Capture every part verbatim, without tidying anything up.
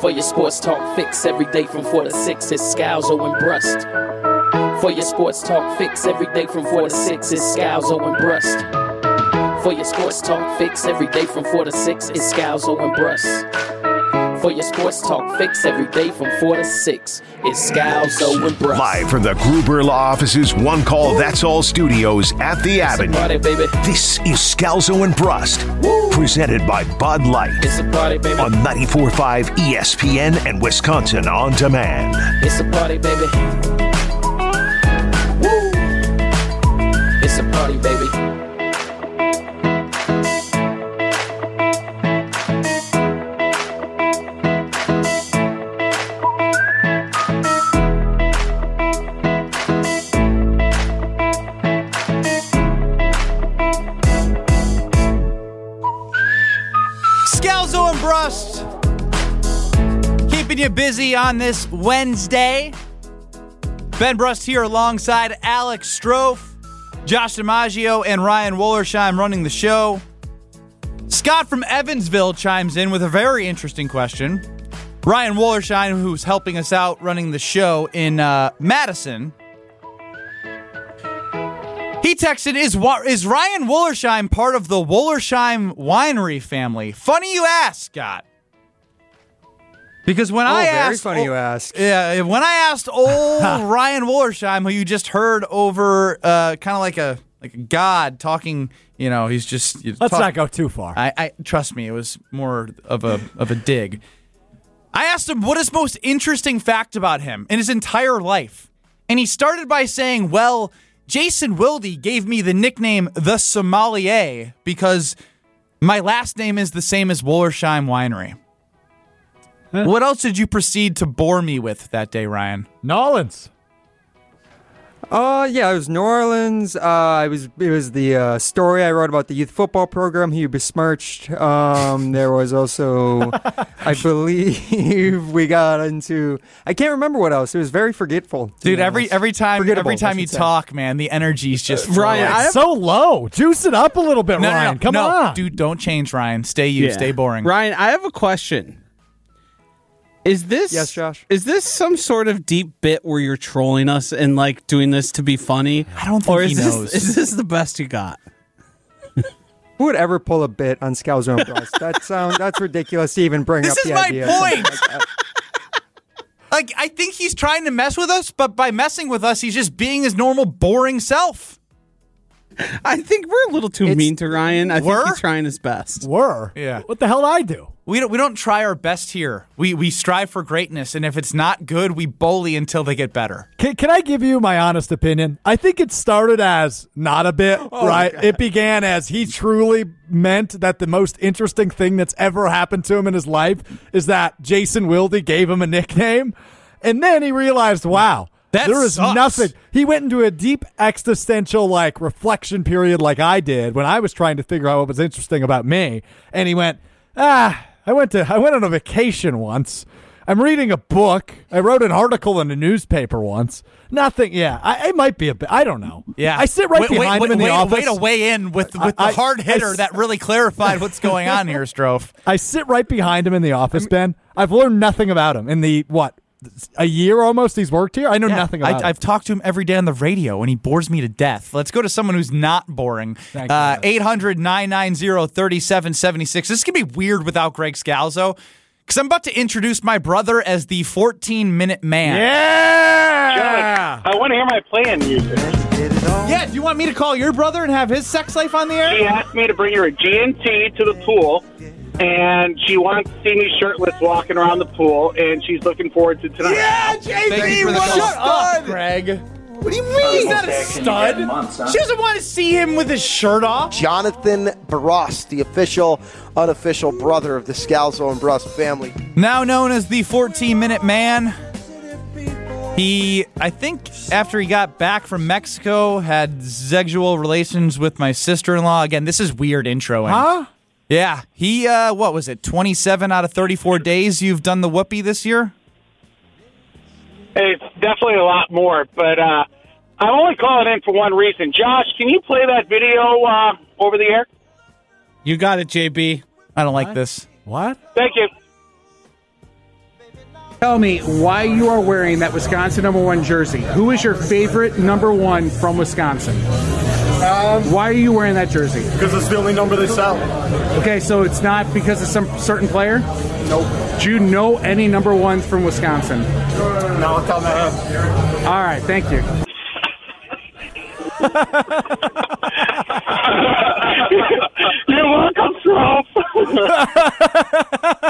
For your sports talk fix every day from four to six, it's Scalzo and Brust. For your sports talk fix every day from four to six, it's Scalzo and Brust. For your sports talk fix every day from four to six, it's Scalzo and Brust. For your sports talk fix every day from four to six, it's Scalzo and Brust. Live from the Gruber Law Office's One Call That's All studios at the it's Avenue. Party, this is Scalzo and Brust. Woo. Presented by Bud Light it's a party, baby. On ninety-four point five E S P N and Wisconsin On Demand. It's a party, baby. Woo. It's a party, baby. Busy on this Wednesday. Ben Brust here alongside Alex Strofe, Josh DiMaggio, and Ryan Wollersheim running the show. Scott from Evansville chimes in with a very interesting question. Ryan Wollersheim, who's helping us out running the show in uh, Madison, he texted, is, is Ryan Wollersheim part of the Wollersheim Winery family? Funny you ask, Scott. Because when oh, I very asked, funny old, you ask. Yeah, when I asked old Ryan Wollersheim, who you just heard over, uh, kind of like a like a god talking, you know, he's just. He's Let's talk, not go too far. I, I trust me, it was more of a of a dig. I asked him what his most interesting fact about him in his entire life, and he started by saying, "Well, Jason Wildey gave me the nickname the Sommelier because my last name is the same as Wollersheim Winery." What else did you proceed to bore me with that day, Ryan? New Orleans. Oh, uh, yeah, it was New Orleans. Uh, it was it was the uh, story I wrote about the youth football program he besmirched. Um, there was also, I believe, we got into. I can't remember what else. It was very forgetful, dude. Every every time Forgettable, every time you say. talk, man, the energy's just uh, Ryan. It's so low. Juice it up a little bit, no, Ryan. No, no, Come no. on, dude. Don't change, Ryan. Stay you. Yeah. Stay boring, Ryan. I have a question. Is this yes, Josh? Is this some sort of deep bit where you're trolling us and like doing this to be funny? I don't think or he is knows. This, is this the best you got? Who would ever pull a bit on Scalzo and Brust? That sound that's ridiculous to even bring this up the idea. This is my point. Like, like I think he's trying to mess with us, but by messing with us, he's just being his normal boring self. I think we're a little too it's, mean to Ryan. I we're? think he's trying his best. We're? Yeah. What the hell did I do? We don't, we don't try our best here. We we strive for greatness, and if it's not good, we bully until they get better. Can, can I give you my honest opinion? I think it started as not a bit, oh right? It began as he truly meant that the most interesting thing that's ever happened to him in his life is that Jason Wildey gave him a nickname, and then he realized, wow. That there is sucks. nothing. He went into a deep existential like reflection period like I did when I was trying to figure out what was interesting about me. And he went, ah, I went to I went on a vacation once. I'm reading a book. I wrote an article in a newspaper once. Nothing. Yeah, I, I might be a bit. I don't know. Yeah, I sit right wait, behind wait, him in wait, the office. Way to weigh in with with I, the I, hard hitter I, that really clarified what's going on here, Strofe. I sit right behind him in the office, Ben. I've learned nothing about him in the what. a year almost he's worked here. I know yeah, nothing about I, it. I've talked to him every day on the radio, and he bores me to death. Let's go to someone who's not boring. Uh, eight hundred, nine nine zero, three seven seven six. This is going to be weird without Greg Scalzo, because I'm about to introduce my brother as the fourteen-minute man. Yeah! John, I want to hear my play-in music. Yeah, do you want me to call your brother and have his sex life on the air? He asked me to bring her a G and T to the pool. And she wants to see me shirtless walking around the pool, and she's looking forward to tonight. Yeah, J B, what a stud, Greg. What do you mean? He's not a stud. Months, huh? She doesn't want to see him with his shirt off. Jonathan Brust, the official, unofficial brother of the Scalzo and Brust family. Now known as the fourteen-minute man. He, I think, after he got back from Mexico, had sexual relations with my sister-in-law. Again, this is weird introing. Huh? Yeah, he, uh, what was it, twenty-seven out of thirty-four days you've done the whoopee this year? It's definitely a lot more, but uh, I'm only calling in for one reason. Josh, can you play that video uh, over the air? You got it, J B. I don't what? like this. What? Thank you. Tell me why you are wearing that Wisconsin number one jersey. Who is your favorite number one from Wisconsin? Um, why are you wearing that jersey? Because it's the only number they sell. Okay, so it's not because of some certain player? Nope. Do you know any number ones from Wisconsin? No, it's on my head. All right, thank you. You're welcome, Trump.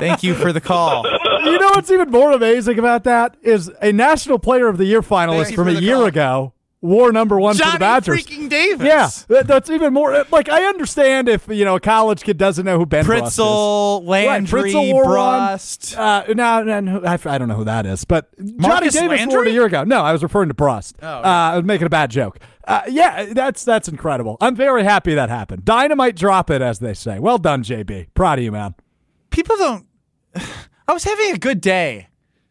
Thank you for the call. You know what's even more amazing about that is a National Player of the Year finalist from a year call. ago. War number one Johnny for the Badgers. Freaking Davis. Yeah, that, that's even more. Like, I understand if, you know, a college kid doesn't know who Ben Pritzel, Brust is. Landry, right, Pritzel, Brust. Uh, no, no, I, I don't know who that is. But Marcus Johnny Davis won a year ago. No, I was referring to Brust. Oh, okay. uh, I was making a bad joke. Uh, yeah, that's that's incredible. I'm very happy that happened. Dynamite drop it, as they say. Well done, J B. Proud of you, man. People don't. I was having a good day.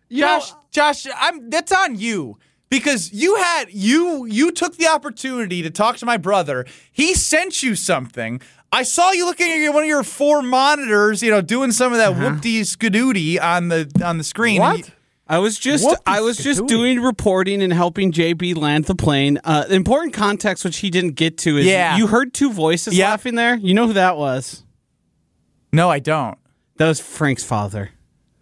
You Josh, know, Josh, I'm. That's on you. Because you had you you took the opportunity to talk to my brother. He sent you something. I saw you looking at your, one of your four monitors, you know, doing some of that uh-huh. whoopty skadooty on the on the screen. What? You, I was just whoopty I was skadooty. just doing reporting and helping J B land the plane. Uh, important context which he didn't get to is yeah. you heard two voices yeah. laughing there. You know who that was? No, I don't. That was Frank's father.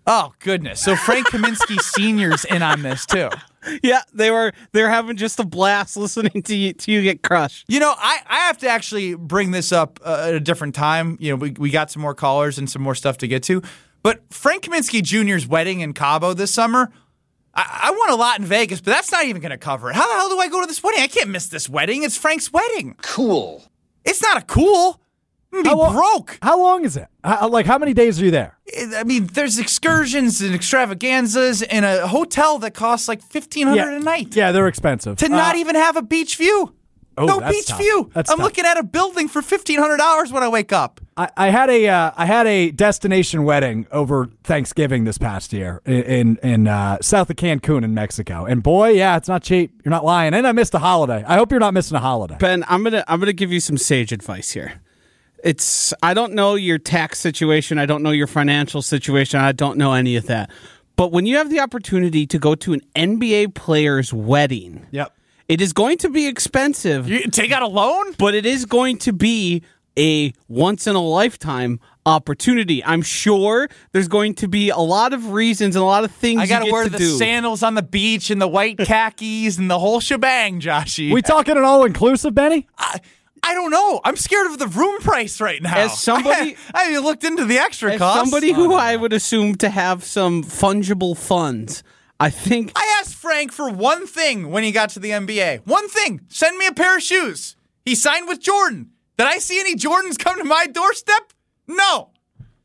Oh goodness! So Frank Kaminsky Senior's in on this too. Yeah, they were they're having just a blast listening to you, to you get crushed. You know, I, I have to actually bring this up uh, at a different time. You know, we, we got some more callers and some more stuff to get to. But Frank Kaminsky Junior's wedding in Cabo this summer, I, I won a lot in Vegas, but that's not even going to cover it. How the hell do I go to this wedding? I can't miss this wedding. It's Frank's wedding. Cool. It's not a cool. Be how long, broke. How long is it? How, like, how many days are you there? I mean, there's excursions and extravaganzas and a hotel that costs like fifteen hundred dollars yeah. a night. Yeah, they're expensive. To uh, not even have a beach view. Oh, no beach tough. view. That's I'm tough. looking at a building for fifteen hundred dollars when I wake up. I, I had a uh, I had a destination wedding over Thanksgiving this past year in in uh, south of Cancun in Mexico. And boy, yeah, it's not cheap. You're not lying. And I missed a holiday. I hope you're not missing a holiday. Ben, I'm gonna I'm gonna give you some sage advice here. It's I don't know your tax situation. I don't know your financial situation. I don't know any of that. But when you have the opportunity to go to an N B A player's wedding, yep. it is going to be expensive. You take out a loan? But it is going to be a once-in-a-lifetime opportunity. I'm sure there's going to be a lot of reasons and a lot of things I gotta you get wear to the do. Sandals on the beach and the white khakis and the whole shebang, Joshy. We talking an all-inclusive, Benny? I- I don't know. I'm scared of the room price right now. As somebody, I, I looked into the extra cost. Somebody who oh, I would assume to have some fungible funds, I think. I asked Frank for one thing when he got to the N B A. One thing. Send me a pair of shoes. He signed with Jordan. Did I see any Jordans come to my doorstep? No.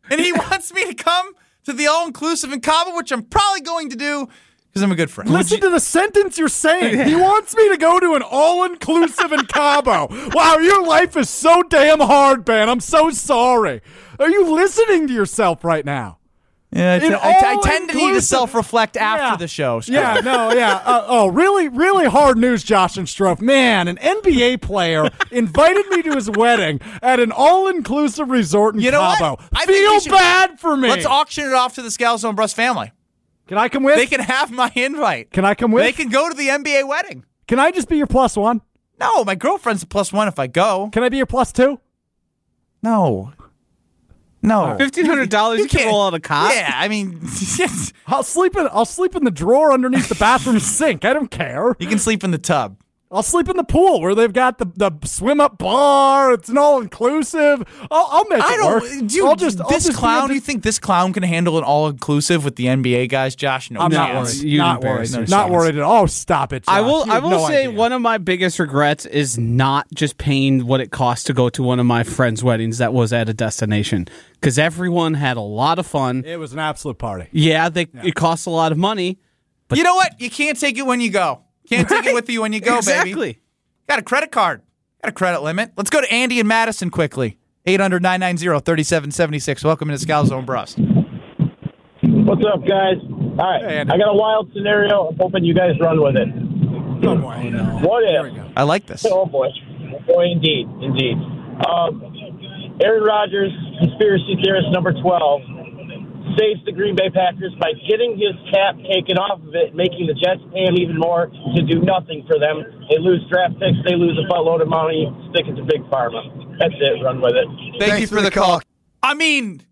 And he wants me to come to the all-inclusive in Cabo, which I'm probably going to do. Because I'm a good friend. Listen to the sentence you're saying. He wants me to go to an all-inclusive in Cabo. Wow, your life is so damn hard, Ben. I'm so sorry. Are you listening to yourself right now? Yeah, t- I, t- I tend to need to self-reflect after yeah. the show. Sure. Yeah, no, yeah. Uh, oh, really, really hard news, Josh and Strofe. Man, an N B A player invited me to his wedding at an all-inclusive resort in you know Cabo. I Feel should, bad for me. Let's auction it off to the Scalzo and Brust family. Can I come with? They can have my invite. Can I come with? They can go to the N B A wedding. Can I just be your plus one? No, my girlfriend's a plus one if I go. Can I be your plus two? No. No. fifteen hundred dollars you can roll out a cop? Yeah, I mean. Yes. I'll sleep in I'll sleep in the drawer underneath the bathroom sink. I don't care. You can sleep in the tub. I'll sleep in the pool where they've got the, the swim-up bar. It's an all-inclusive. I'll, I'll make I it don't, work. Dude, I'll just, this I'll just clown, do you think this clown can handle an all-inclusive with the N B A guys, Josh? No, I'm not worried. You not worried. No not worried at all. Stop it, Josh. I will, I will no say idea. One of my biggest regrets is not just paying what it costs to go to one of my friends' weddings that was at a destination. Because everyone had a lot of fun. It was an absolute party. Yeah, they, yeah. it costs a lot of money. But you know what? You can't take it when you go. Can't right? take it with you when you go, exactly. baby. Exactly. Got a credit card. Got a credit limit. Let's go to Andy and Madison quickly. eight hundred, nine nine zero, three seven seven six. Welcome to Scalzo and Brust. What's up, guys? All right. Hey, I got a wild scenario. I'm hoping you guys run with it. Oh, boy. Oh, no. What if? I like this. Oh, boy. Oh, boy, indeed. Indeed. Um, Aaron Rodgers, conspiracy theorist number twelve, saves the Green Bay Packers by getting his cap taken off of it, making the Jets pay him even more to do nothing for them. They lose draft picks, they lose a buttload of money, stick it to Big Pharma. That's it, run with it. Thank Thanks you for, for the call. call. I mean,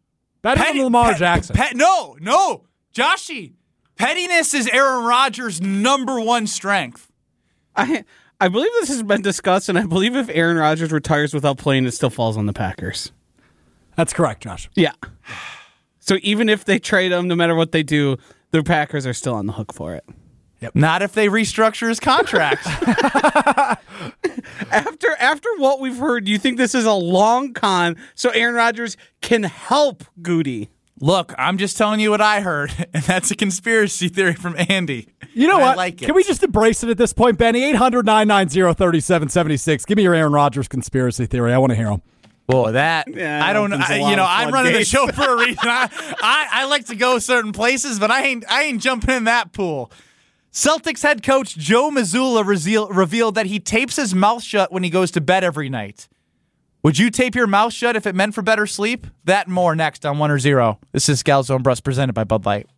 that petty, isn't Lamar pet, Jackson. Pet, no, no, Joshy, pettiness is Aaron Rodgers' number one strength. I I believe this has been discussed, and I believe if Aaron Rodgers retires without playing, it still falls on the Packers. That's correct, Josh. Yeah. So even if they trade him, no matter what they do, the Packers are still on the hook for it. Yep. Not if they restructure his contract. after after what we've heard, you think this is a long con, so Aaron Rodgers can help Goody. Look, I'm just telling you what I heard, and that's a conspiracy theory from Andy. You know what? I like it. Can we just embrace it at this point, Benny? eight hundred, nine nine zero, three seven seven six. Give me your Aaron Rodgers conspiracy theory. I want to hear him. Well, that, yeah, I don't know. You know, I'm running the show for a reason. I, I, I like to go certain places, but I ain't I ain't jumping in that pool. Celtics head coach Joe Mazzulla reveal, revealed that he tapes his mouth shut when he goes to bed every night. Would you tape your mouth shut if it meant for better sleep? That and more next on One or Zero. This is Scalzo and Brust presented by Bud Light.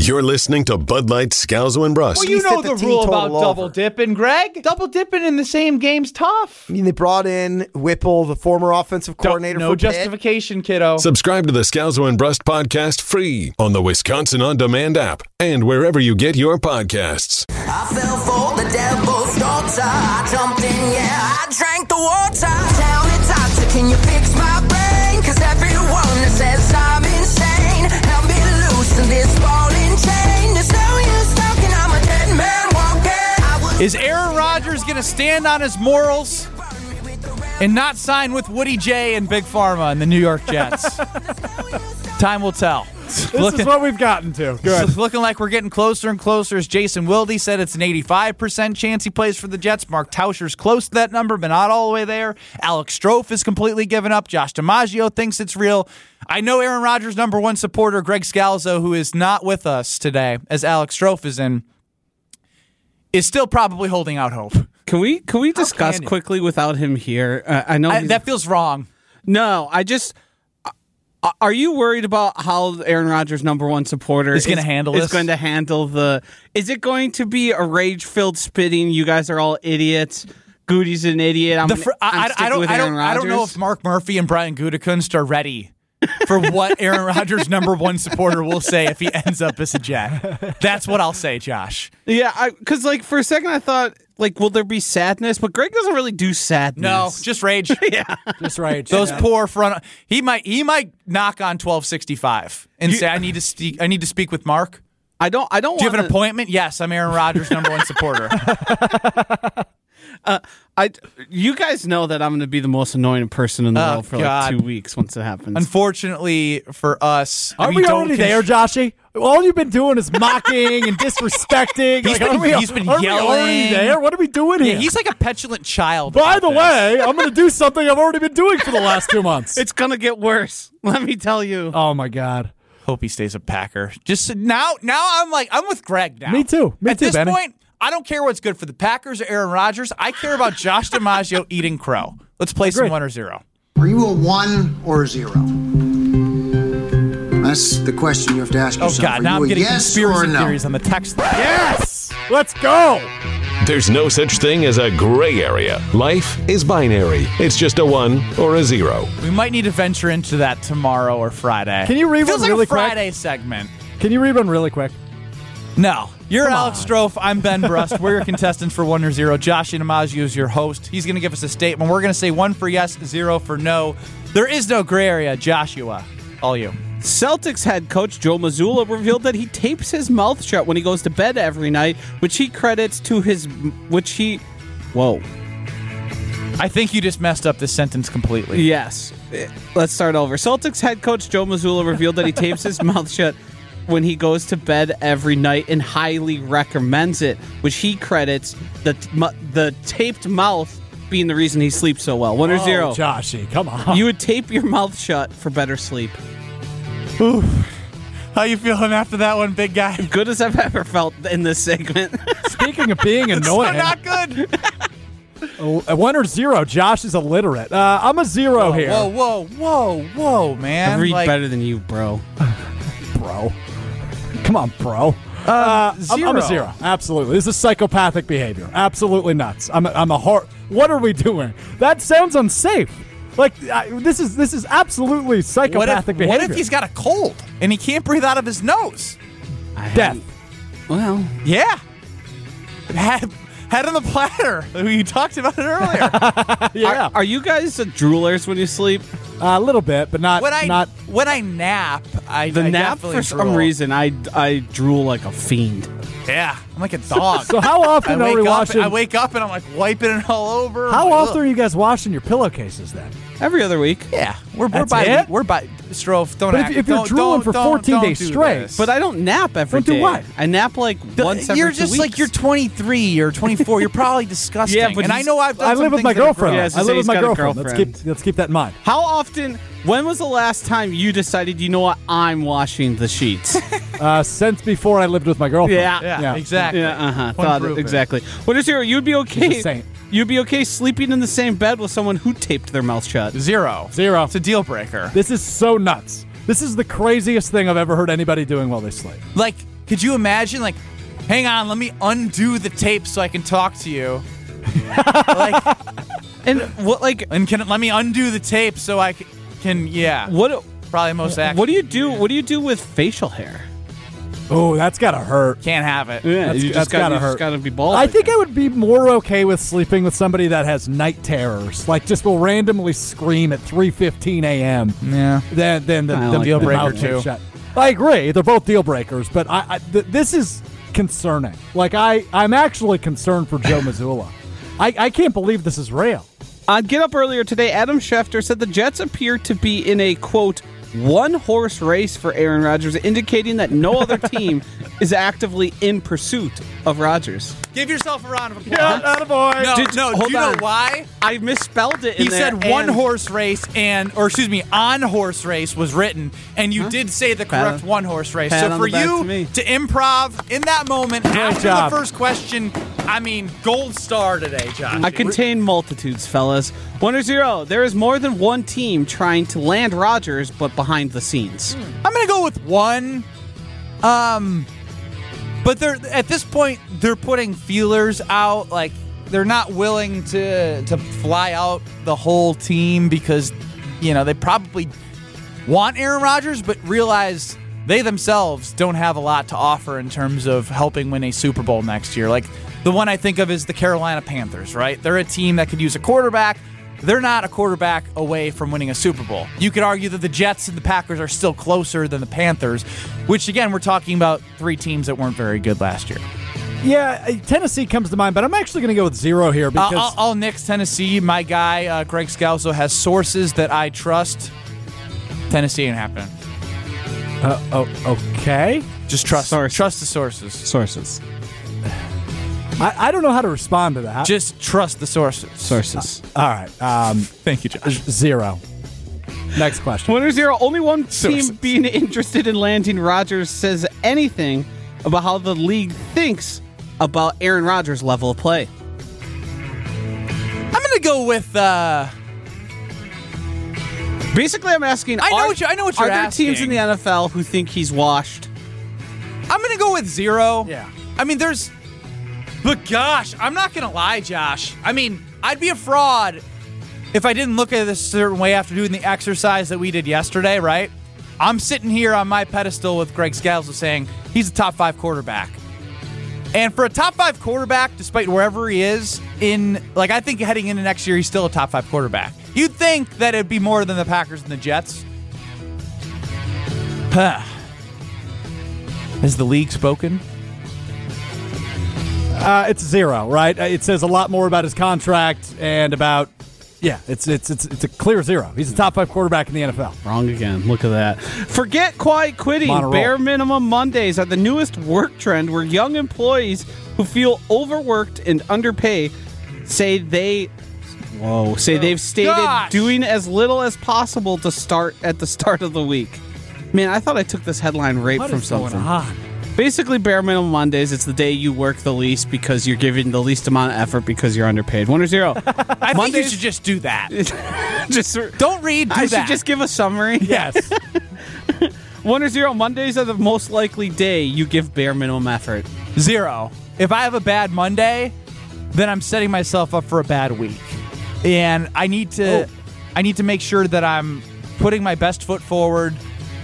You're listening to Bud Light, Scalzo, and Brust. Well, you know the, the rule about double over. dipping, Greg. Double dipping in the same game's tough. I mean, they brought in Whipple, the former offensive coordinator. Don't, no for justification, Pitt. kiddo. Subscribe to the Scalzo and Brust podcast free on the Wisconsin On Demand app and wherever you get your podcasts. I fell for the devil's daughter. I jumped in, yeah, I drank the water. Down and toxic, can you fix my brain? Because everyone that says I'm insane, help me loosen this ball. Is Aaron Rodgers going to stand on his morals and not sign with Woody J and Big Pharma and the New York Jets? Time will tell. This looking, is what we've gotten to. Good. Looking like we're getting closer and closer. As Jason Wildey said, it's an eighty-five percent chance he plays for the Jets. Mark Tauscher's close to that number, but not all the way there. Alex Strofe is completely given up. Josh DiMaggio thinks it's real. I know Aaron Rodgers' number one supporter, Greg Scalzo, who is not with us today, as Alex Strofe is in, is still probably holding out hope. Can we can we discuss quickly without him here? Uh, I know I, that feels wrong. No, I just. Uh, are you worried about how Aaron Rodgers' number one supporter is going to handle this? Is going to handle the. Is it going to be a rage filled spitting? You guys are all idiots. Goody's an idiot. I'm, fr- I'm I, I don't. With I don't. I don't know if Mark Murphy and Brian Gutekunst are ready for what Aaron Rodgers' number one supporter will say if he ends up as a Jet. That's what I'll say, Josh. Yeah, because like for a second I thought, like, will there be sadness? But Greg doesn't really do sadness. No, just rage. yeah, just rage. Those yeah. poor front. He might. He might knock on twelve sixty-five and you, say, "I need to speak. I need to speak with Mark." I don't. I don't. Do you have an to... appointment? Yes, I'm Aaron Rodgers' number one supporter. Uh, I, you guys know that I'm going to be the most annoying person in the oh, world for God. like two weeks once it happens. Unfortunately for us, are we, we already con- there, Joshy? All you've been doing is mocking and disrespecting. He's like, been, we, he's been yelling. We already there? What are we doing here? Yeah, he's like a petulant child. By the this. way, I'm going to do something I've already been doing for the last two months. It's going to get worse. Let me tell you. Oh my God. Hope he stays a Packer. Just now, now I'm like I'm with Greg now. Me too. Me At too, this Benny. point. I don't care what's good for the Packers or Aaron Rodgers. I care about Josh DiMaggio eating crow. Let's play some one or zero. Are you a one or a zero? That's the question you have to ask yourself. Oh, God. Now I'm getting yes conspiracy no? theories on the text. Yes! Let's go! There's no such thing as a gray area. Life is binary. It's just a one or a zero. We might need to venture into that tomorrow or Friday. Can you read one really quick? Feels like a Friday segment. Can you read one really quick? No. You're Come Alex on. Strofe. I'm Ben Brust. We're your contestants for one or zero. Josh DiMaggio is your host. He's going to give us a statement. We're going to say one for yes, zero for no. There is no gray area. Joshua, all you. Celtics head coach Joe Mazzulla revealed that he tapes his mouth shut when he goes to bed every night, which he credits to his, which he, whoa. I think you just messed up this sentence completely. Yes. Let's start over. Celtics head coach Joe Mazzulla revealed that he tapes his mouth shut when he goes to bed every night and highly recommends it, which he credits the the taped mouth being the reason he sleeps so well. One or oh, zero. Joshy, come on. You would tape your mouth shut for better sleep. Ooh. How you feeling after that one, big guy? Good as I've ever felt in this segment. Speaking of being annoying. That's not good. A one or zero. Josh is illiterate. Uh, I'm a zero whoa, here. Whoa, whoa, whoa, whoa, man. I read like, better than you, bro. Come on, bro. Uh, zero. I'm a zero. Absolutely. This is psychopathic behavior. Absolutely nuts. I'm a, I'm a hor- What are we doing? That sounds unsafe. Like, I, this is this is absolutely psychopathic what if, behavior. What if he's got a cold and he can't breathe out of his nose? I Death. Well. Yeah. Head, head on the platter. We talked about it earlier. Yeah. Are, are you guys droolers when you sleep? Uh, a little bit, but not when I not, when I nap. I the I nap for drool. Some reason I, I drool like a fiend. Yeah, I'm like a dog. So how often are we washing? I wake up and I'm like wiping it all over. How often look. are you guys washing your pillowcases then? Every other week. Yeah, we're That's we're by it? we're by Strofe. Don't but act. If, if you're don't, drooling don't, for fourteen don't, days don't straight, this. But I don't nap every don't day. Do what? I nap like the, once every. You're just two weeks. Like you're twenty-three or twenty-four. You're probably disgusting. Yeah, but and I know I've. Done I live with my girlfriend. Yeah, I live with my girlfriend. Let's keep let's keep that in mind. How often? When was the last time you decided, you know what, I'm washing the sheets? uh, since before I lived with my girlfriend. Yeah, yeah, yeah. exactly. Yeah, uh-huh. Thought it, exactly. What is your? You'd be okay. You'd be okay sleeping in the same bed with someone who taped their mouth shut. Zero, zero. It's a deal breaker. This is so nuts. This is the craziest thing I've ever heard anybody doing while they sleep. Like, could you imagine? Like, hang on, let me undo the tape so I can talk to you. like, and what? Like, and can let me undo the tape so I can. Can yeah. What probably most active. What do you do? What do you do with facial hair? Oh, that's gotta hurt. Can't have it. Yeah, that's, you just that's gotta, gotta you hurt. Just gotta be bald. I like think that. I would be more okay with sleeping with somebody that has night terrors, like just will randomly scream at three fifteen a.m. Yeah. Than than the, the like deal breaker too. Shot. I agree. They're both deal breakers, but I, I th- this is concerning. Like I, I'm actually concerned for Joe Mazzulla. I, I can't believe this is real. On Get Up earlier today, Adam Schefter said the Jets appear to be in a, quote, one-horse race for Aaron Rodgers, indicating that no other team is actively in pursuit of Rodgers. Give yourself a round of applause. Yeah, attaboy. No, Did, no, do you on. know why? I misspelled it in he there. He said one-horse race and, or excuse me, on-horse race was written, and you huh? did say the correct one-horse race. Pat so for you to, to improv in that moment Great after job. the first question, I mean, gold star today, Josh. I contain multitudes, fellas. One or zero. There is more than one team trying to land Rodgers, but behind the scenes. I'm going to go with one. Um, but they're at this point, they're putting feelers out. Like, they're not willing to to fly out the whole team because, you know, they probably want Aaron Rodgers, but realize they themselves don't have a lot to offer in terms of helping win a Super Bowl next year. Like, the one I think of is the Carolina Panthers, right? They're a team that could use a quarterback. They're not a quarterback away from winning a Super Bowl. You could argue that the Jets and the Packers are still closer than the Panthers, which, again, we're talking about three teams that weren't very good last year. Yeah, Tennessee comes to mind, but I'm actually going to go with zero here. because I'll, I'll, I'll nix Tennessee. My guy, uh, Greg Scalzo, has sources that I trust. Tennessee ain't happening. Uh, oh, okay. Just trust sources. Trust the sources. Sources. I, I don't know how to respond to that. Just trust the sources. Sources. Uh, all right. Um, Thank you, Josh. Zero. Next question. Winner zero. Only one sources. team being interested in landing Rodgers says anything about how the league thinks about Aaron Rodgers' level of play. I'm going to go with... Uh, Basically, I'm asking... I know are, what, you, I know what you're asking. Are there asking. teams in the N F L who think he's washed? I'm going to go with zero. Yeah. I mean, there's... But gosh, I'm not going to lie, Josh. I mean, I'd be a fraud if I didn't look at this a certain way after doing the exercise that we did yesterday, right? I'm sitting here on my pedestal with Greg Scalzo saying he's a top five quarterback. And for a top five quarterback, despite wherever he is, in like I think heading into next year, he's still a top five quarterback. You'd think that it'd be more than the Packers and the Jets. Huh. Has the league spoken? Uh, it's zero, right? It says a lot more about his contract and about, yeah, it's it's it's it's a clear zero. He's a top five quarterback in the N F L. Wrong again. Look at that. Forget quiet quitting. Bare minimum Mondays are the newest work trend where young employees who feel overworked and underpaid say they, whoa, say oh, they've stated gosh. doing as little as possible to start at the start of the week. Man, I thought I took this headline right what from something. What is going on? Basically, bare minimum Mondays, it's the day you work the least because you're giving the least amount of effort because you're underpaid. One or zero. I Mondays, think you should just do that. just Don't read, do I that. I should just give a summary. Yes. One or zero Mondays are the most likely day you give bare minimum effort. Zero. If I have a bad Monday, then I'm setting myself up for a bad week. And I need to, oh. I need to make sure that I'm putting my best foot forward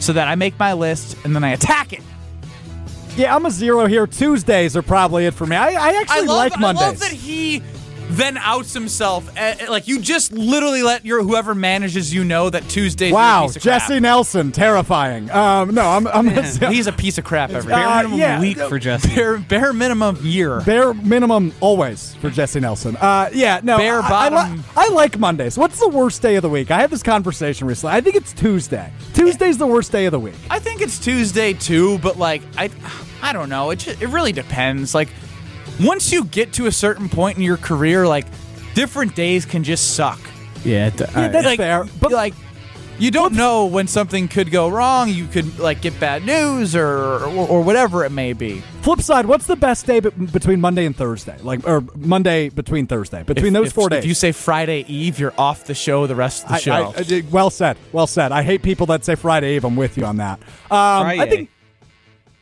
so that I make my list and then I attack it. Yeah, I'm a zero here. Tuesdays are probably it for me. I, I actually I love, like Mondays. I love that he then outs himself. At, like, you just literally let your whoever manages you know that Tuesdays wow, are a piece of crap. Wow, Jesse Nelson, terrifying. Um, no, I'm, I'm Man, a, he's a piece of crap every uh, bare minimum yeah, week uh, for Jesse. Bare, bare minimum year. Bare minimum always for Jesse Nelson. Uh, yeah, no. Bare bottom. I, I, li- I like Mondays. What's the worst day of the week? I had this conversation recently. I think it's Tuesday. Tuesday's the worst day of the week. I think it's Tuesday, too, but, like, I... I don't know. It just, it really depends. Like, once you get to a certain point in your career, like, different days can just suck. Yeah, d- yeah that's like, fair. But like, you don't know when something could go wrong. You could like get bad news or or, or whatever it may be. Flip side, what's the best day be- between Monday and Thursday? Like, or Monday between Thursday? Between if, those if, four days. If you say Friday Eve, you're off the show the rest of the I, show. I, I, well said. Well said. I hate people that say Friday Eve. I'm with you on that. Um, Friday. I think.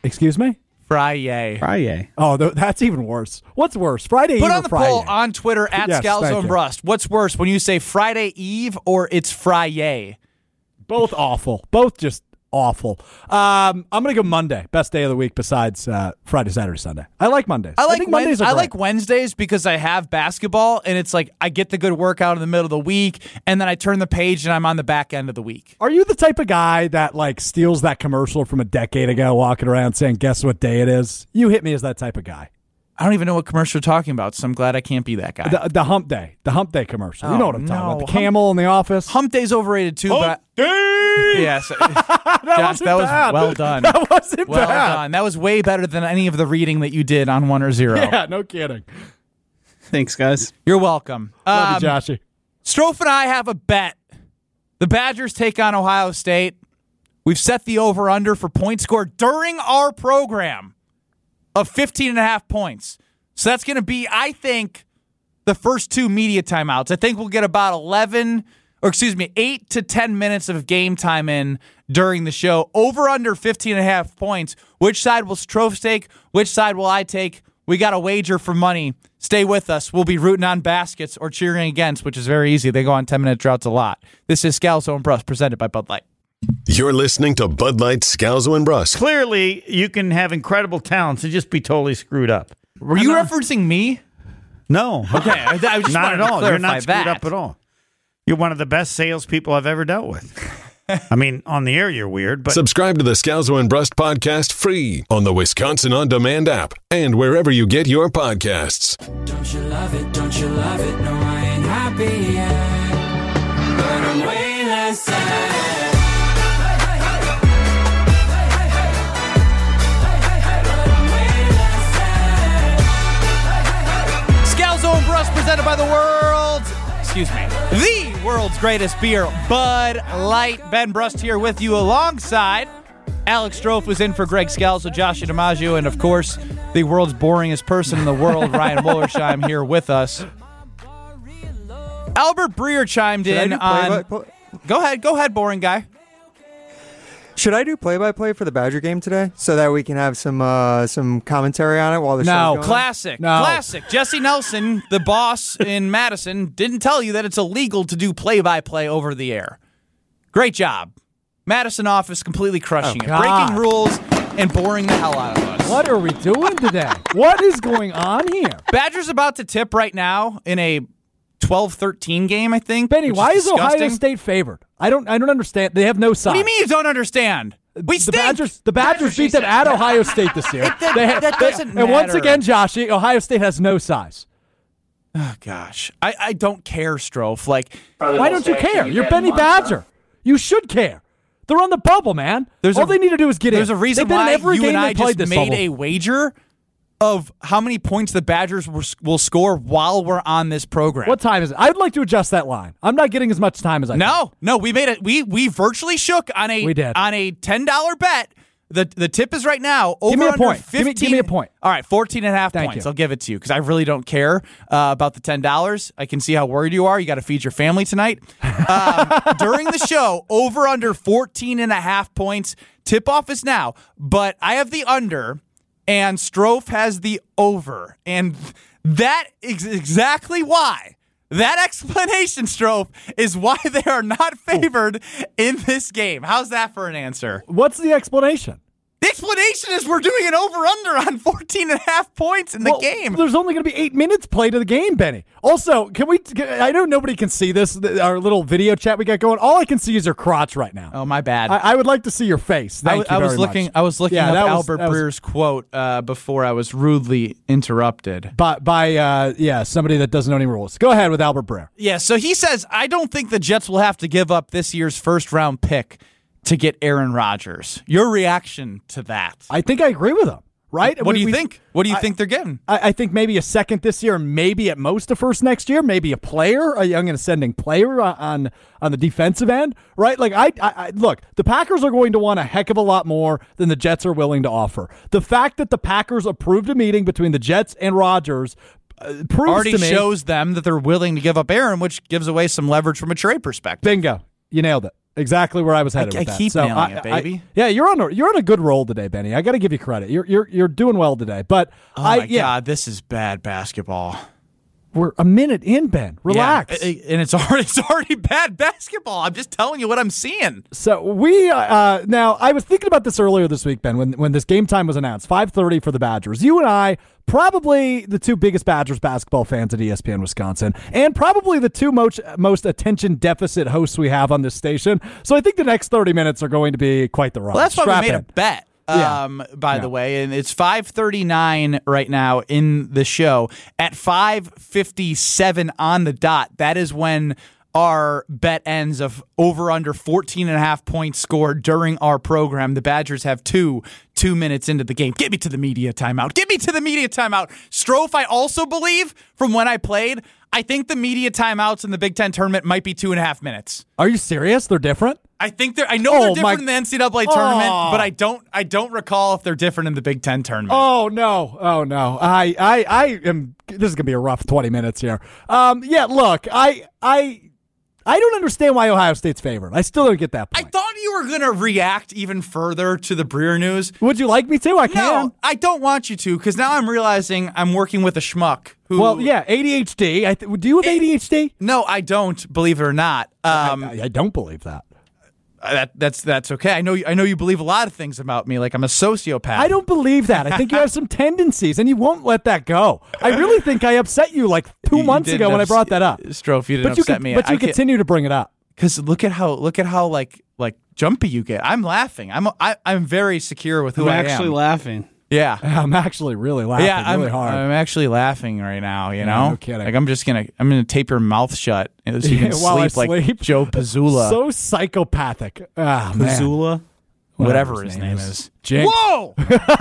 Excuse me. Friday. Friday. Oh, th- that's even worse. What's worse, Friday Eve or Friday? Put on the poll on Twitter at yes, Scalzo and Brust. What's worse, when you say Friday Eve or it's Friday? Both awful. Both just awful. Um, I'm going to go Monday, best day of the week besides uh, Friday, Saturday, Sunday. I like Mondays. I like I think Mondays Wed- are great. I like Wednesdays because I have basketball, and it's like I get the good workout in the middle of the week, and then I turn the page, and I'm on the back end of the week. Are you the type of guy that like steals that commercial from a decade ago walking around saying, guess what day it is? You hit me as that type of guy. I don't even know what commercial you're talking about, so I'm glad I can't be that guy. The, the Hump Day. The Hump Day commercial. Oh, you know what I'm no. talking about. The camel hump, in the office. Hump Day's overrated, too. Hump but I, Day! Yes. that Josh, that was bad. Well done. That wasn't well bad. Well done. That was way better than any of the reading that you did on One or Zero. Yeah, no kidding. Thanks, guys. You're welcome. Love um, you, Joshy. Strofe and I have a bet. The Badgers take on Ohio State. We've set the over-under for point score during our program. Of fifteen and a half points. So that's going to be, I think, the first two media timeouts. I think we'll get about eleven, or excuse me, eight to ten minutes of game time in during the show. Over under fifteen and a half points. Which side will Strofe take? Which side will I take? We got a wager for money. Stay with us. We'll be rooting on baskets or cheering against, which is very easy. They go on ten-minute droughts a lot. This is Scalzo and Brust, presented by Bud Light. You're listening to Bud Light, Scalzo, and Brust. Clearly, you can have incredible talents and just be totally screwed up. Were you I'm referencing not... me? No. Okay. I just not at all. You're not screwed that. up at all. You're one of the best salespeople I've ever dealt with. I mean, on the air, you're weird. But subscribe to the Scalzo and Brust podcast free on the Wisconsin On Demand app and wherever you get your podcasts. Don't you love it? Don't you love it? No, I ain't happy yet, but I'm way less sad. Presented by the world's, excuse me, the world's greatest beer, Bud Light. Ben Brust here with you alongside Alex Strofe, who's in for Greg Scalzo, Joshua DiMaggio, and of course, the world's boringest person in the world, Ryan Wollersheim, here with us. Albert Breer chimed Should in on... By, go ahead, go ahead, boring guy. Should I do play-by-play for the Badger game today so that we can have some uh, some commentary on it while the no, show's going classic, on? No, classic. Classic. Jesse Nelson, the boss in Madison, didn't tell you that it's illegal to do play-by-play over the air. Great job. Madison office completely crushing oh, it. God. Breaking rules and boring the hell out of us. What are we doing today? What is going on here? Badger's about to tip right now in a twelve thirteen game, I think. Benny, why is, is Ohio State favored? I don't I don't understand. They have no side. What do you mean you don't understand? We the Badgers, the Badgers beat them at Ohio State this year. that, they have, that doesn't they, matter. And once again, Joshy, Ohio State has no size. Oh, gosh. I, I don't care, Strofe. Like, Probably why don't you care? You You're Benny Badger. Monster. You should care. They're on the bubble, man. There's All a, they need to do is get there's in. There's a reason why every you game and I just made bubble. a wager of how many points the Badgers will score while we're on this program. What time is it? I'd like to adjust that line. I'm not getting as much time as I No, can. no, we made it. We we virtually shook on a we did. on a ten dollar bet The the tip is right now over give me a under point. fifteen. Give me, give me a point. All right, fourteen and a half Thank points. You. I'll give it to you because I really don't care uh, about the ten dollars. I can see how worried you are. You got to feed your family tonight. Um, during the show, over under fourteen and a half points. Tip off is now, but I have the under and Strofe has the over. And that is exactly why. That explanation, Strofe, is why they are not favored in this game. How's that for an answer? What's the explanation? The explanation is we're doing an over-under on fourteen and a half points in the well, game. There's only going to be eight minutes played of the game, Benny. Also, can we? I know nobody can see this, our little video chat we got going. All I can see is your crotch right now. Oh, my bad. I, I would like to see your face. Thank I, you I was looking. Much. I was looking yeah, up was, Albert Breer's was, quote uh, before I was rudely interrupted. By, by uh, yeah, somebody that doesn't know any rules. Go ahead with Albert Breer. Yeah, so he says, I don't think the Jets will have to give up this year's first-round pick to get Aaron Rodgers. Your reaction to that? I think I agree with him, right? What we, do you we, think? What do you I, think they're getting? I, I think maybe a second this year, maybe at most a first next year, maybe a player, a young and ascending player on on the defensive end, right? Like I, I, I look, the Packers are going to want a heck of a lot more than the Jets are willing to offer. The fact that the Packers approved a meeting between the Jets and Rodgers Uh, proves already to me, shows them that they're willing to give up Aaron, which gives away some leverage from a trade perspective. Bingo. You nailed it. Exactly where I was headed I, with that. I keep so nailing I, it, baby. I, yeah, you're on a you're on a good roll today, Benny. I got to give you credit. You're you're you're doing well today. But oh I, my yeah. God, this is bad basketball. We're a minute in, Ben. Relax. Yeah, and it's already it's already bad basketball. I'm just telling you what I'm seeing. So we uh, now I was thinking about this earlier this week, Ben, when when this game time was announced, five thirty for the Badgers. You and I, probably the two biggest Badgers basketball fans at E S P N Wisconsin, and probably the two most most attention deficit hosts we have on this station. So I think the next thirty minutes are going to be quite the run. Well, that's why Strap we made in. a bet. Yeah. Um, by yeah. the way, and it's five thirty-nine right now in the show. At five fifty-seven on the dot, that is when our bet ends of over under fourteen and a half points scored during our program. The Badgers have two two minutes into the game. Get me to the media timeout. Get me to the media timeout. Strofe, I also believe from when I played, I think the media timeouts in the Big Ten tournament might be two and a half minutes. Are you serious? They're different? I think they're. I know oh, they're different my. in the N C double A tournament, oh. but I don't. I don't recall if they're different in the Big Ten tournament. Oh no! Oh no! I. I. I am. This is gonna be a rough twenty minutes here. Um. Yeah. Look. I. I. I don't understand why Ohio State's favored. I still don't get that point. I thought you were going to react even further to the Breer news. Would you like me to? I can. No, I don't want you to, because now I'm realizing I'm working with a schmuck. Who, well, yeah, A D H D. I th- do you have A D H D? No, I don't, believe it or not. Um, I, I, I don't believe that. That that's that's okay. I know you, I know you believe a lot of things about me, like I'm a sociopath. I don't believe that. I think you have some tendencies, and you won't let that go. I really think I upset you like two you months ago ups- when I brought that up. Strofe, you didn't but upset you, me. But you I continue to bring it up because look at how look at how like like jumpy you get. I'm laughing. I'm I, I'm very secure with who I'm I am. Actually laughing. Yeah, I'm actually really laughing. Yeah, I'm, really hard. I'm actually laughing right now. You know, no, no kidding. Like I'm just gonna, I'm gonna tape your mouth shut so you can While sleep, sleep like Joe Mazzulla. So psychopathic. Ah, oh, Mazzulla, whatever, whatever his name is. is. Jinx. Whoa!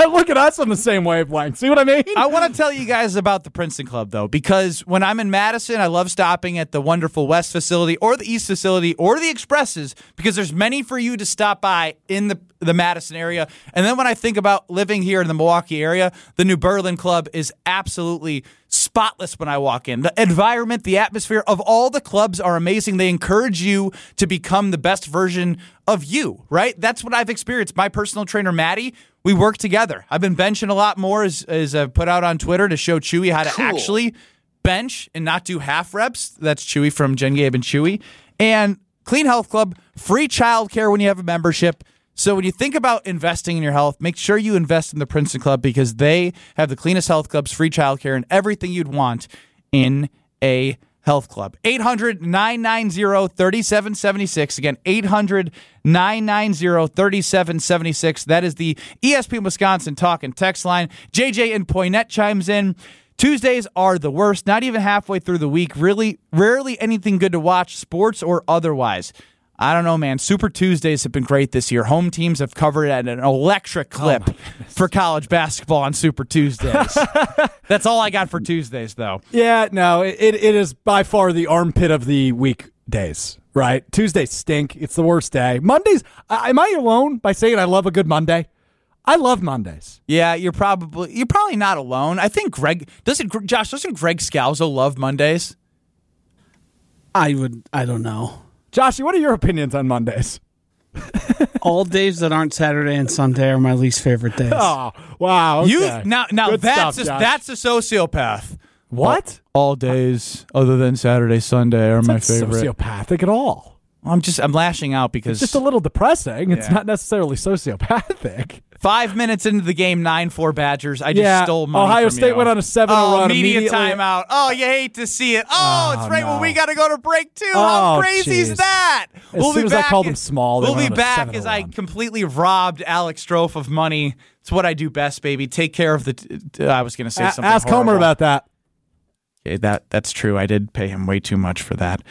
Look at us on the same wavelength. See what I mean? I want to tell you guys about the Princeton Club, though, because when I'm in Madison, I love stopping at the wonderful West facility or the East facility or the Expresses, because there's many for you to stop by in the the Madison area. And then when I think about living here in the Milwaukee area, the New Berlin Club is absolutely spotless when I walk in. The environment, the atmosphere of all the clubs are amazing. They encourage you to become the best version of you, right? That's what I've experienced. My personal trainer, Maddie, we work together. I've been benching a lot more, as, as I've put out on Twitter, to show Chewy how to cool. actually bench and not do half reps. That's Chewy from Jen, Gabe, and Chewy. And Clean Health Club, free childcare when you have a membership. So when you think about investing in your health, make sure you invest in the Princeton Club, because they have the cleanest health clubs, free childcare, and everything you'd want in a health club. eight hundred, nine nine zero, three seven seven six. Again, eight hundred, nine nine zero, three seven seven six. That is the E S P N Wisconsin talk and text line. J J and Poinette chimes in. Tuesdays are the worst. Not even halfway through the week. Really, rarely anything good to watch, sports or otherwise. I don't know, man. Super Tuesdays have been great this year. Home teams have covered at an electric clip oh for college basketball on Super Tuesdays. That's all I got for Tuesdays, though. Yeah, no, it it is by far the armpit of the weekdays, right? Tuesdays stink. It's the worst day. Mondays, am I alone by saying I love a good Monday? I love Mondays. Yeah, you're probably you're probably not alone. I think Greg doesn't. Josh doesn't. Greg Scalzo love Mondays. I would. I don't know. Josh, what are your opinions on Mondays? All days that aren't Saturday and Sunday are my least favorite days. Oh wow! Okay. You now now Good that's stuff, a, that's a sociopath. What? All, all days I, other than Saturday, Sunday are my favorite. Sociopathic at all? I'm just I'm lashing out because it's just a little depressing. Yeah. It's not necessarily sociopathic. Five minutes into the game, nine four Badgers. I just yeah. stole money Ohio from State you. Went on a seven oh oh, run immediately. Media timeout. Oh, you hate to see it. Oh, oh it's right no. when we got to go to break, too. Oh, How crazy geez. Is that? As we'll soon be as back I called them small, they We'll be back as I completely robbed Alex Strofe of money. It's what I do best, baby. Take care of the t- t- I was going to say a- something Ask horrible. Homer about that. Okay, that. That's true. I did pay him way too much for that.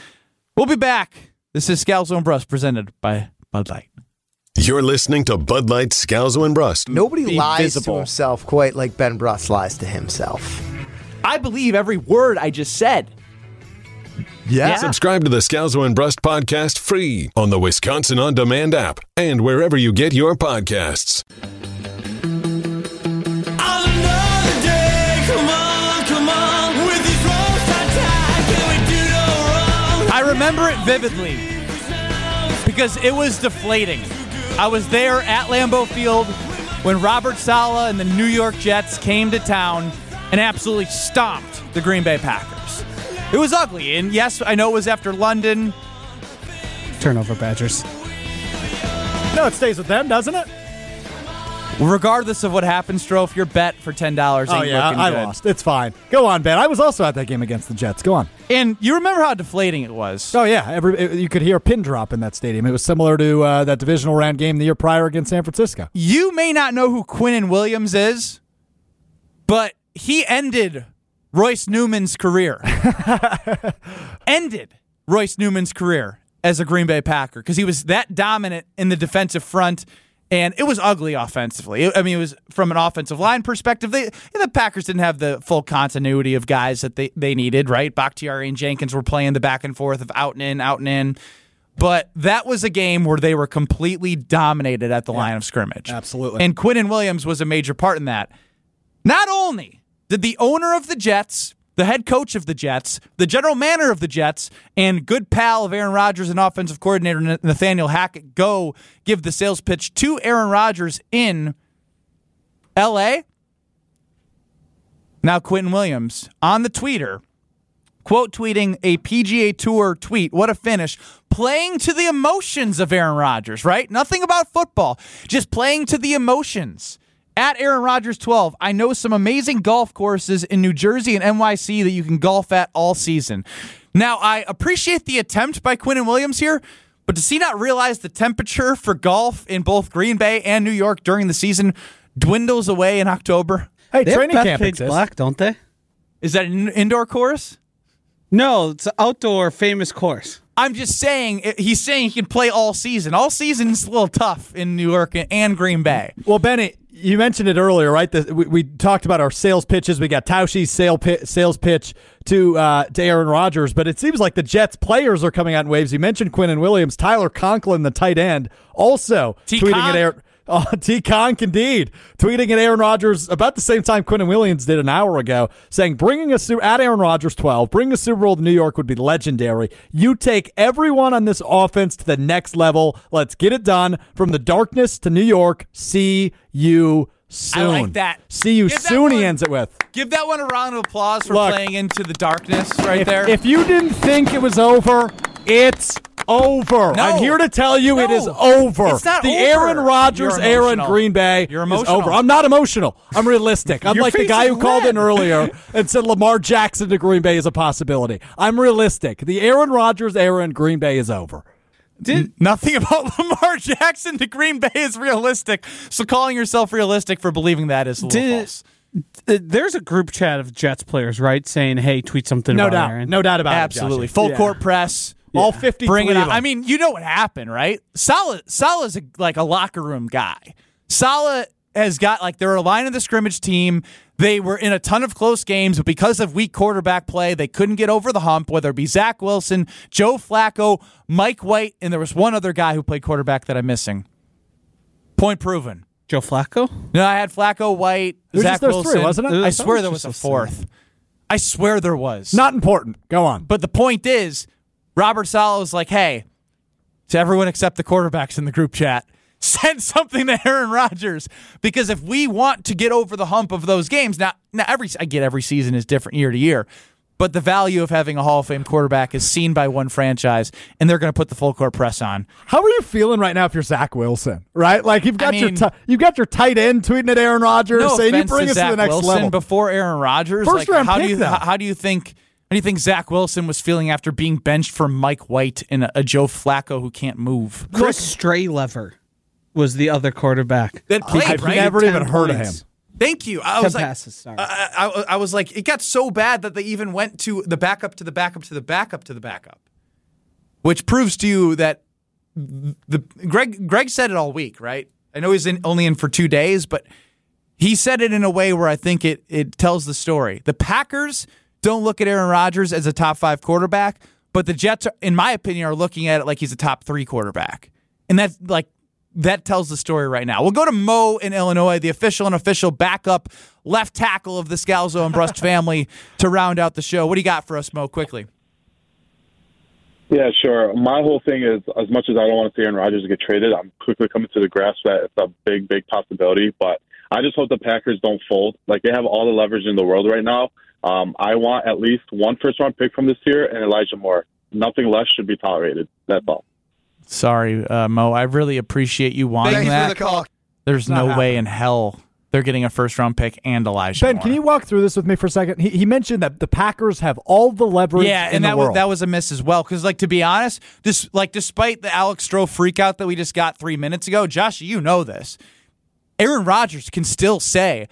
We'll be back. This is Scalzo and Brust presented by Bud Light. You're listening to Bud Light, Scalzo, and Brust. Nobody Be lies visible. To himself quite like Ben Brust lies to himself. I believe every word I just said. Yeah. yeah. Subscribe to the Scalzo and Brust podcast free on the Wisconsin On Demand app and wherever you get your podcasts. I remember it vividly because it was deflating. I was there at Lambeau Field when Robert Saleh and the New York Jets came to town and absolutely stomped the Green Bay Packers. It was ugly, and yes, I know it was after London. Turnover Badgers. No, it stays with them, doesn't it? Regardless of what happens, Strofe, your bet for ten dollars ain't oh, yeah, looking I good. I lost. It's fine. Go on, Ben. I was also at that game against the Jets. Go on. And you remember how deflating it was. Oh, yeah. Every, it, you could hear a pin drop in that stadium. It was similar to uh, that divisional round game the year prior against San Francisco. You may not know who Quinnen Williams is, but he ended Royce Newman's career. ended Royce Newman's career as a Green Bay Packer because he was that dominant in the defensive front. And it was ugly offensively. I mean, it was from an offensive line perspective. They, the Packers didn't have the full continuity of guys that they, they needed, right? Bakhtiari and Jenkins were playing the back and forth of out and in, out and in. But that was a game where they were completely dominated at the yeah, line of scrimmage. Absolutely. And Quinnen Williams was a major part in that. Not only did the owner of the Jets, the head coach of the Jets, the general manager of the Jets, and good pal of Aaron Rodgers and offensive coordinator Nathaniel Hackett go give the sales pitch to Aaron Rodgers in L A. Now Quinnen Williams on the tweeter, quote tweeting a P G A Tour tweet, what a finish, playing to the emotions of Aaron Rodgers, right? Nothing about football, just playing to the emotions. At Aaron Rodgers twelve, I know some amazing golf courses in New Jersey and N Y C that you can golf at all season. Now, I appreciate the attempt by Quinnen Williams here, but does he not realize the temperature for golf in both Green Bay and New York during the season dwindles away in October? Hey, they training camp exists. Bethpage Black, don't they? Is that an indoor course? No, it's an outdoor famous course. I'm just saying, he's saying he can play all season. All season is a little tough in New York and Green Bay. Well, Benny, you mentioned it earlier, right? The, we, we talked about our sales pitches. We got Tauschi's sale pi- sales pitch to uh, to Aaron Rodgers, but it seems like the Jets players are coming out in waves. You mentioned Quinnen Williams, Tyler Conklin, the tight end, also T-Con. tweeting at Aaron. Oh, T-Con, indeed, tweeting at Aaron Rodgers about the same time Quinnen Williams did an hour ago, saying, bringing us at Aaron Rodgers twelve, bringing a Super Bowl to New York would be legendary. You take everyone on this offense to the next level. Let's get it done. From the darkness to New York, see you soon. I like that. See you give soon, he ends it with. Give that one a round of applause for Look, playing into the darkness right if, there. If you didn't think it was over, it's over. No. I'm here to tell you no. it is over. It's not the over. Aaron Rodgers era in Green Bay You're is over. I'm not emotional. I'm realistic. I'm like the guy who red. called in earlier and said Lamar Jackson to Green Bay is a possibility. I'm realistic. The Aaron Rodgers era in Green Bay is over. Did nothing about Lamar Jackson to Green Bay is realistic. So calling yourself realistic for believing that is a little did, false. There's a group chat of Jets players, right, saying, hey, tweet something no about doubt. Aaron. No doubt about Absolutely. it. Absolutely. Full yeah. court press. Yeah. All fifty-three Bring it on. I mean, you know what happened, right? Saleh, Saleh's a, like a locker room guy. Saleh has got, like, they're a line of the scrimmage team. They were in a ton of close games, but because of weak quarterback play, they couldn't get over the hump, whether it be Zach Wilson, Joe Flacco, Mike White, and there was one other guy who played quarterback that I'm missing. Point proven. Joe Flacco? No, I had Flacco, White, Zach Wilson. Three, wasn't it? I swear there was a fourth. I swear there was. Not important. Go on. But the point is, Robert Saleh was like, hey, to everyone except the quarterbacks in the group chat, send something to Aaron Rodgers. Because if we want to get over the hump of those games, now, now every I get every season is different year to year, but the value of having a Hall of Fame quarterback is seen by one franchise, and they're going to put the full court press on. How are you feeling right now if you're Zach Wilson, right? Like you've got I mean, your t- you've got your tight end tweeting at Aaron Rodgers no saying you bring to us Zach to the next Wilson level before Aaron Rodgers. First like, round how pick, do you though. how do you think how do you think Zach Wilson was feeling after being benched for Mike White and a, a Joe Flacco who can't move? Chris Straylever was the other quarterback that played. I've right? never even points. heard of him. Thank you. I was like, passes, I, I, I was like, it got so bad that they even went to the backup to the backup to the backup to the backup, which proves to you that the Greg Greg said it all week, right? I know he's in, only in for two days, but he said it in a way where I think it it tells the story. The Packers don't look at Aaron Rodgers as a top five quarterback, but the Jets, are, in my opinion, are looking at it like he's a top three quarterback, and that's like. That tells the story right now. We'll go to Mo in Illinois, the official and official backup left tackle of the Scalzo and Brust family to round out the show. What do you got for us, Mo, quickly? Yeah, sure. My whole thing is, as much as I don't want to see Aaron Rodgers get traded, I'm quickly coming to the grasp that it's a big, big possibility. But I just hope the Packers don't fold. Like, they have all the leverage in the world right now. Um, I want at least one first-round pick from this year and Elijah Moore. Nothing less should be tolerated. That's all. Sorry, uh, Mo. I really appreciate you wanting Thanks that. For the call. There's no happening. way in hell they're getting a first-round pick and Elijah Ben, Moore. Can you walk through this with me for a second? He, he mentioned that the Packers have all the leverage. Yeah, and in that the world. was that was a miss as well. Because, like, to be honest, this like despite the Alex Stroh freakout that we just got three minutes ago, Josh, you know this. Aaron Rodgers can still say,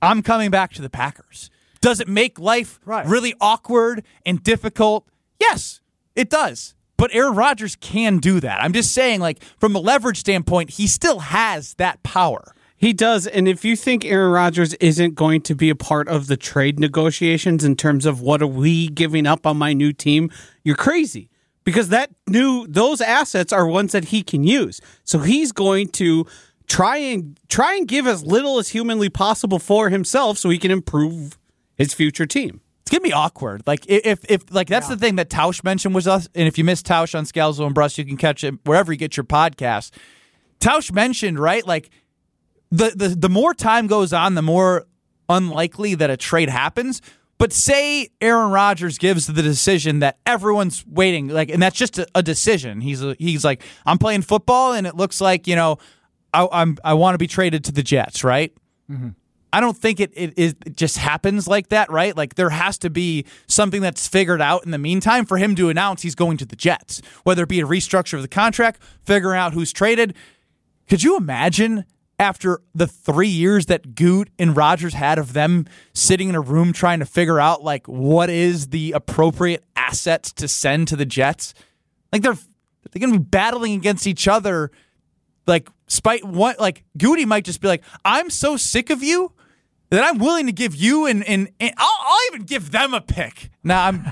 "I'm coming back to the Packers." Does it make life right. really awkward and difficult? Yes, it does. But Aaron Rodgers can do that. I'm just saying, like, from a leverage standpoint, he still has that power. He does, and if you think Aaron Rodgers isn't going to be a part of the trade negotiations in terms of what are we giving up on my new team, you're crazy. Because that new those assets are ones that he can use. So he's going to try and try and give as little as humanly possible for himself so he can improve his future team. It's going to be awkward. Like, if, if like that's yeah. the thing that Tausch mentioned was us, and if you miss Tausch on Scalzo and Brust, you can catch it wherever you get your podcast. Tausch mentioned, right, like, the, the, the more time goes on, the more unlikely that a trade happens. But say Aaron Rodgers gives the decision that everyone's waiting, like, and that's just a, a decision. He's a, he's like, I'm playing football, and it looks like, you know, I, I'm I want to be traded to the Jets, right? Mm-hmm. I don't think it, it it just happens like that, right? Like, there has to be something that's figured out in the meantime for him to announce he's going to the Jets, whether it be a restructure of the contract, figuring out who's traded. Could you imagine after the three years that Goot and Rodgers had of them sitting in a room trying to figure out, like, what is the appropriate assets to send to the Jets? Like, they're they're going to be battling against each other, like, spite what, like, Goody might just be like, I'm so sick of you that I'm willing to give you and and, and I'll, I'll even give them a pick. Now I'm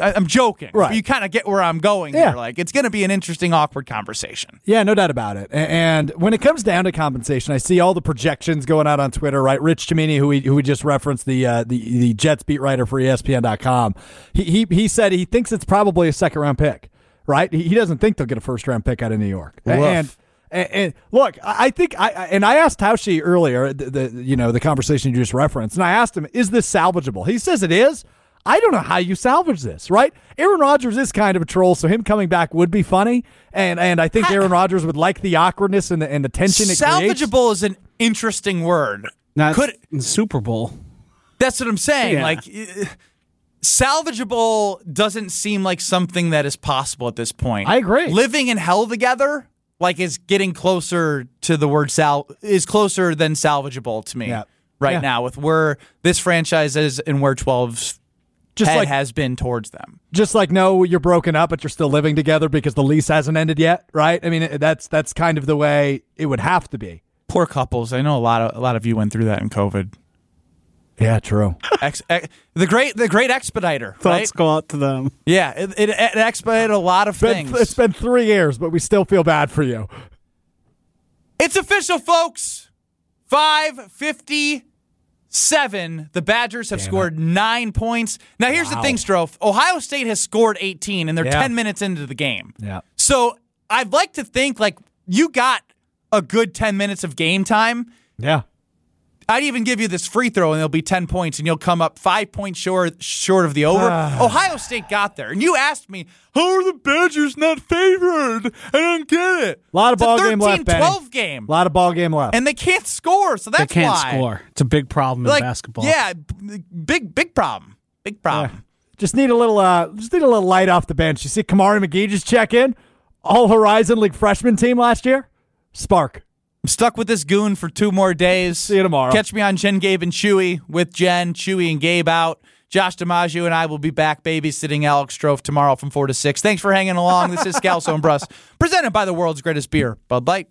I'm joking. Right. You kind of get where I'm going yeah. here. Like, it's going to be an interesting, awkward conversation. Yeah, no doubt about it. And when it comes down to compensation, I see all the projections going out on Twitter. Right, Rich Cimini, who we who we just referenced, the uh, the the Jets beat writer for E S P N dot com, he he he said he thinks it's probably a second round pick. Right, he, he doesn't think they'll get a first round pick out of New York. Woof. And And, and look, I think I and I asked Tausche earlier, the, the you know the conversation you just referenced, and I asked him, "Is this salvageable?" He says it is. I don't know how you salvage this, right? Aaron Rodgers is kind of a troll, so him coming back would be funny, and and I think Aaron Rodgers would like the awkwardness and the and the tension. It salvageable creates. Is an interesting word. Not Could in Super Bowl. That's what I'm saying. Yeah. Like, salvageable doesn't seem like something that is possible at this point. I agree. Living in hell together. Like, is getting closer to the word sal is closer than salvageable to me yeah. right yeah. now with where this franchise is and where twelve's just head like, has been towards them. Just like, no, you're broken up, but you're still living together because the lease hasn't ended yet, right? I mean, that's that's kind of the way it would have to be. Poor couples. I know a lot of a lot of you went through that in COVID. Yeah, true. Ex, ex, the great, the great expediter. Thoughts right? go out to them. Yeah, it, it, it expedited a lot of it's things. Been, it's been three years, but we still feel bad for you. It's official, folks. five fifty-seven. The Badgers have Damn scored it. nine points. Now, here's wow. the thing, Strofe. Ohio State has scored eighteen, and they're yeah. ten minutes into the game. Yeah. So I'd like to think, like, you got a good ten minutes of game time. Yeah. I'd even give you this free throw, and there'll be ten points, and you'll come up five points short short of the over. Uh, Ohio State got there, and you asked me, how are the Badgers not favored? I don't get it. A lot of it's ball a game left, twelve game. A lot of ball game left. And they can't score, so that's why. They can't why. score. It's a big problem like, in basketball. Yeah, big big problem. Big problem. Yeah. Just need a little uh, just need a little light off the bench. You see Kamari McGee just check in? All-Horizon League freshman team last year? Spark. I'm stuck with this goon for two more days. See you tomorrow. Catch me on Jen, Gabe, and Chewy with Jen, Chewy, and Gabe out. Josh DiMaggio and I will be back babysitting Alex Strofe tomorrow from four to six. Thanks for hanging along. This is Scalzo and Brust, presented by the world's greatest beer, Bud Light.